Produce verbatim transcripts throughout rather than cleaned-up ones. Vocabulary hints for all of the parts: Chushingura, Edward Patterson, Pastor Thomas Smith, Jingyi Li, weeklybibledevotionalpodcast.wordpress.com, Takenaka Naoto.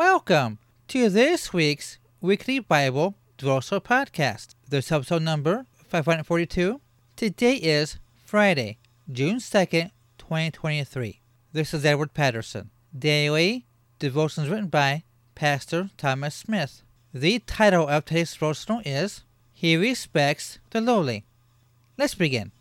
Welcome to this week's Weekly Bible Devotional Podcast. This is episode number five forty-two. Today is Friday, June second, twenty twenty-three. This is Edward Patterson. Daily Devotions written by Pastor Thomas Smith. The title of today's devotional is, He Respects the Lowly. Let's begin.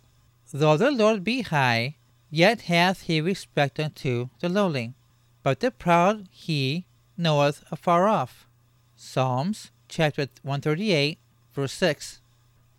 Though the Lord be high, yet hath he respect unto the lowly, but the proud he knoweth afar off. Psalms chapter one thirty-eight, verse six.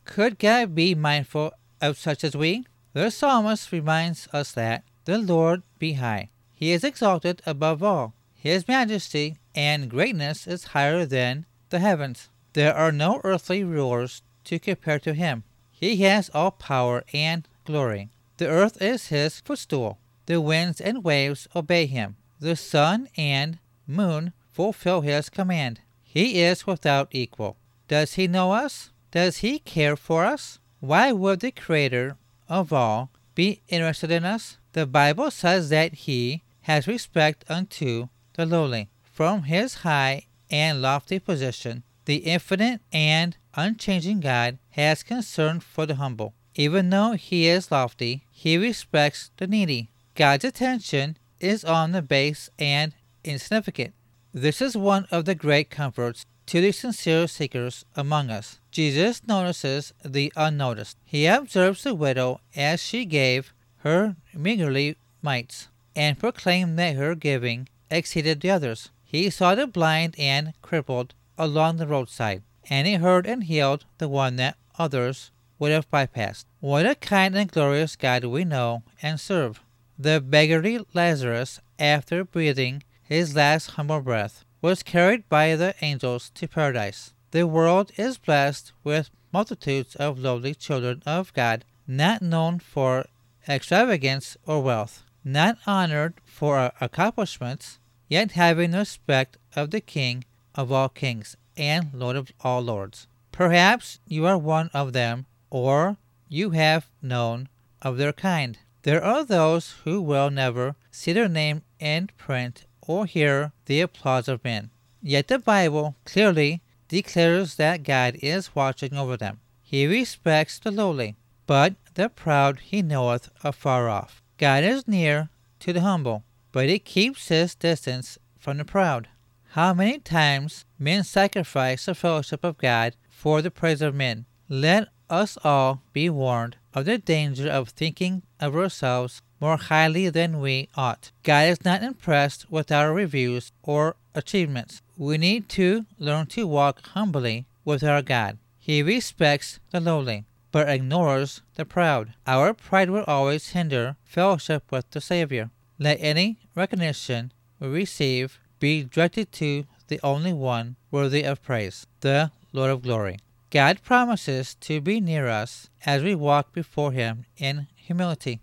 Could God be mindful of such as we? The psalmist reminds us that the Lord be high. He is exalted above all. His majesty and greatness is higher than the heavens. There are no earthly rulers to compare to him. He has all power and glory. The earth is his footstool. The winds and waves obey him. The sun and moon fulfill his command. He is without equal. Does he know us? Does he care for us? Why would the Creator of all be interested in us? The Bible says that he has respect unto the lowly. From his high and lofty position, the infinite and unchanging God has concern for the humble. Even though he is lofty, he respects the needy. God's attention is on the base and insignificant. This is one of the great comforts to the sincere seekers among us. Jesus notices the unnoticed. He observes the widow as she gave her meagerly mites, and proclaimed that her giving exceeded the others. He saw the blind and crippled along the roadside, and he heard and healed the one that others would have bypassed. What a kind and glorious God we know and serve. The beggarly Lazarus, after breathing his last humble breath, was carried by the angels to paradise. The world is blessed with multitudes of lowly children of God, not known for extravagance or wealth, not honored for our accomplishments, yet having the respect of the King of all kings and Lord of all lords. Perhaps you are one of them, or you have known of their kind. There are those who will never see their name in print or hear the applause of men. Yet the Bible clearly declares that God is watching over them. He respects the lowly, but the proud he knoweth afar off. God is near to the humble, but he keeps his distance from the proud. How many times men sacrifice the fellowship of God for the praise of men? Let us all be warned of the danger of thinking of ourselves more highly than we ought. God is not impressed with our reviews or achievements. We need to learn to walk humbly with our God. He respects the lowly, but ignores the proud. Our pride will always hinder fellowship with the Savior. Let any recognition we receive be directed to the only one worthy of praise, the Lord of glory. God promises to be near us as we walk before him in humility.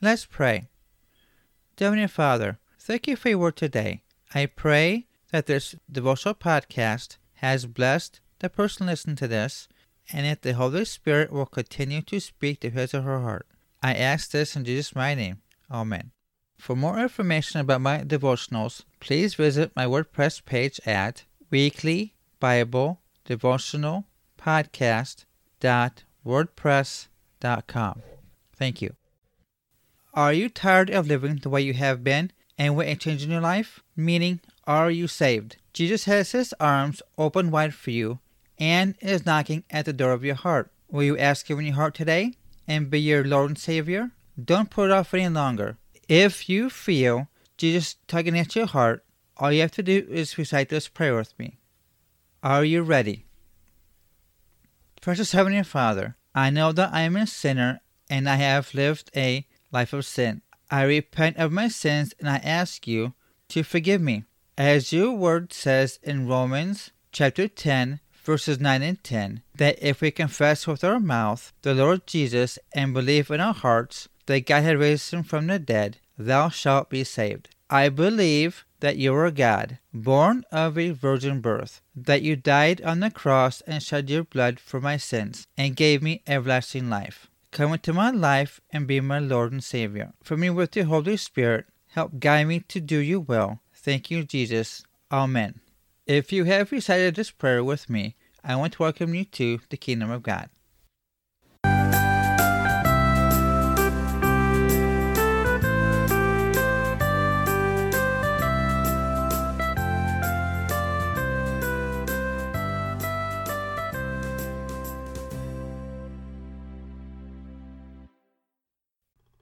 Let's pray. Heavenly Father, thank you for your word today. I pray that this devotional podcast has blessed the person listening to this, and that the Holy Spirit will continue to speak to his or her heart. I ask this in Jesus' mighty name. Amen. For more information about my devotionals, please visit my WordPress page at weekly bible devotional podcast dot wordpress dot com. Thank you. Are you tired of living the way you have been and want a change in your life? Meaning, are you saved? Jesus has his arms open wide for you and is knocking at the door of your heart. Will you ask him in your heart today and be your Lord and Savior? Don't put it off any longer. If you feel Jesus tugging at your heart, all you have to do is recite this prayer with me. Are you ready? Precious Heavenly Father, I know that I am a sinner and I have lived a life of sin. I repent of my sins and I ask you to forgive me. As your word says in Romans chapter ten, verses nine and ten, that if we confess with our mouth the Lord Jesus and believe in our hearts that God had raised him from the dead, thou shalt be saved. I believe that you are God, born of a virgin birth, that you died on the cross and shed your blood for my sins, and gave me everlasting life. Come into my life and be my Lord and Savior. Fill me with your Holy Spirit. Help guide me to do your will. Thank you, Jesus. Amen. If you have recited this prayer with me, I want to welcome you to the kingdom of God.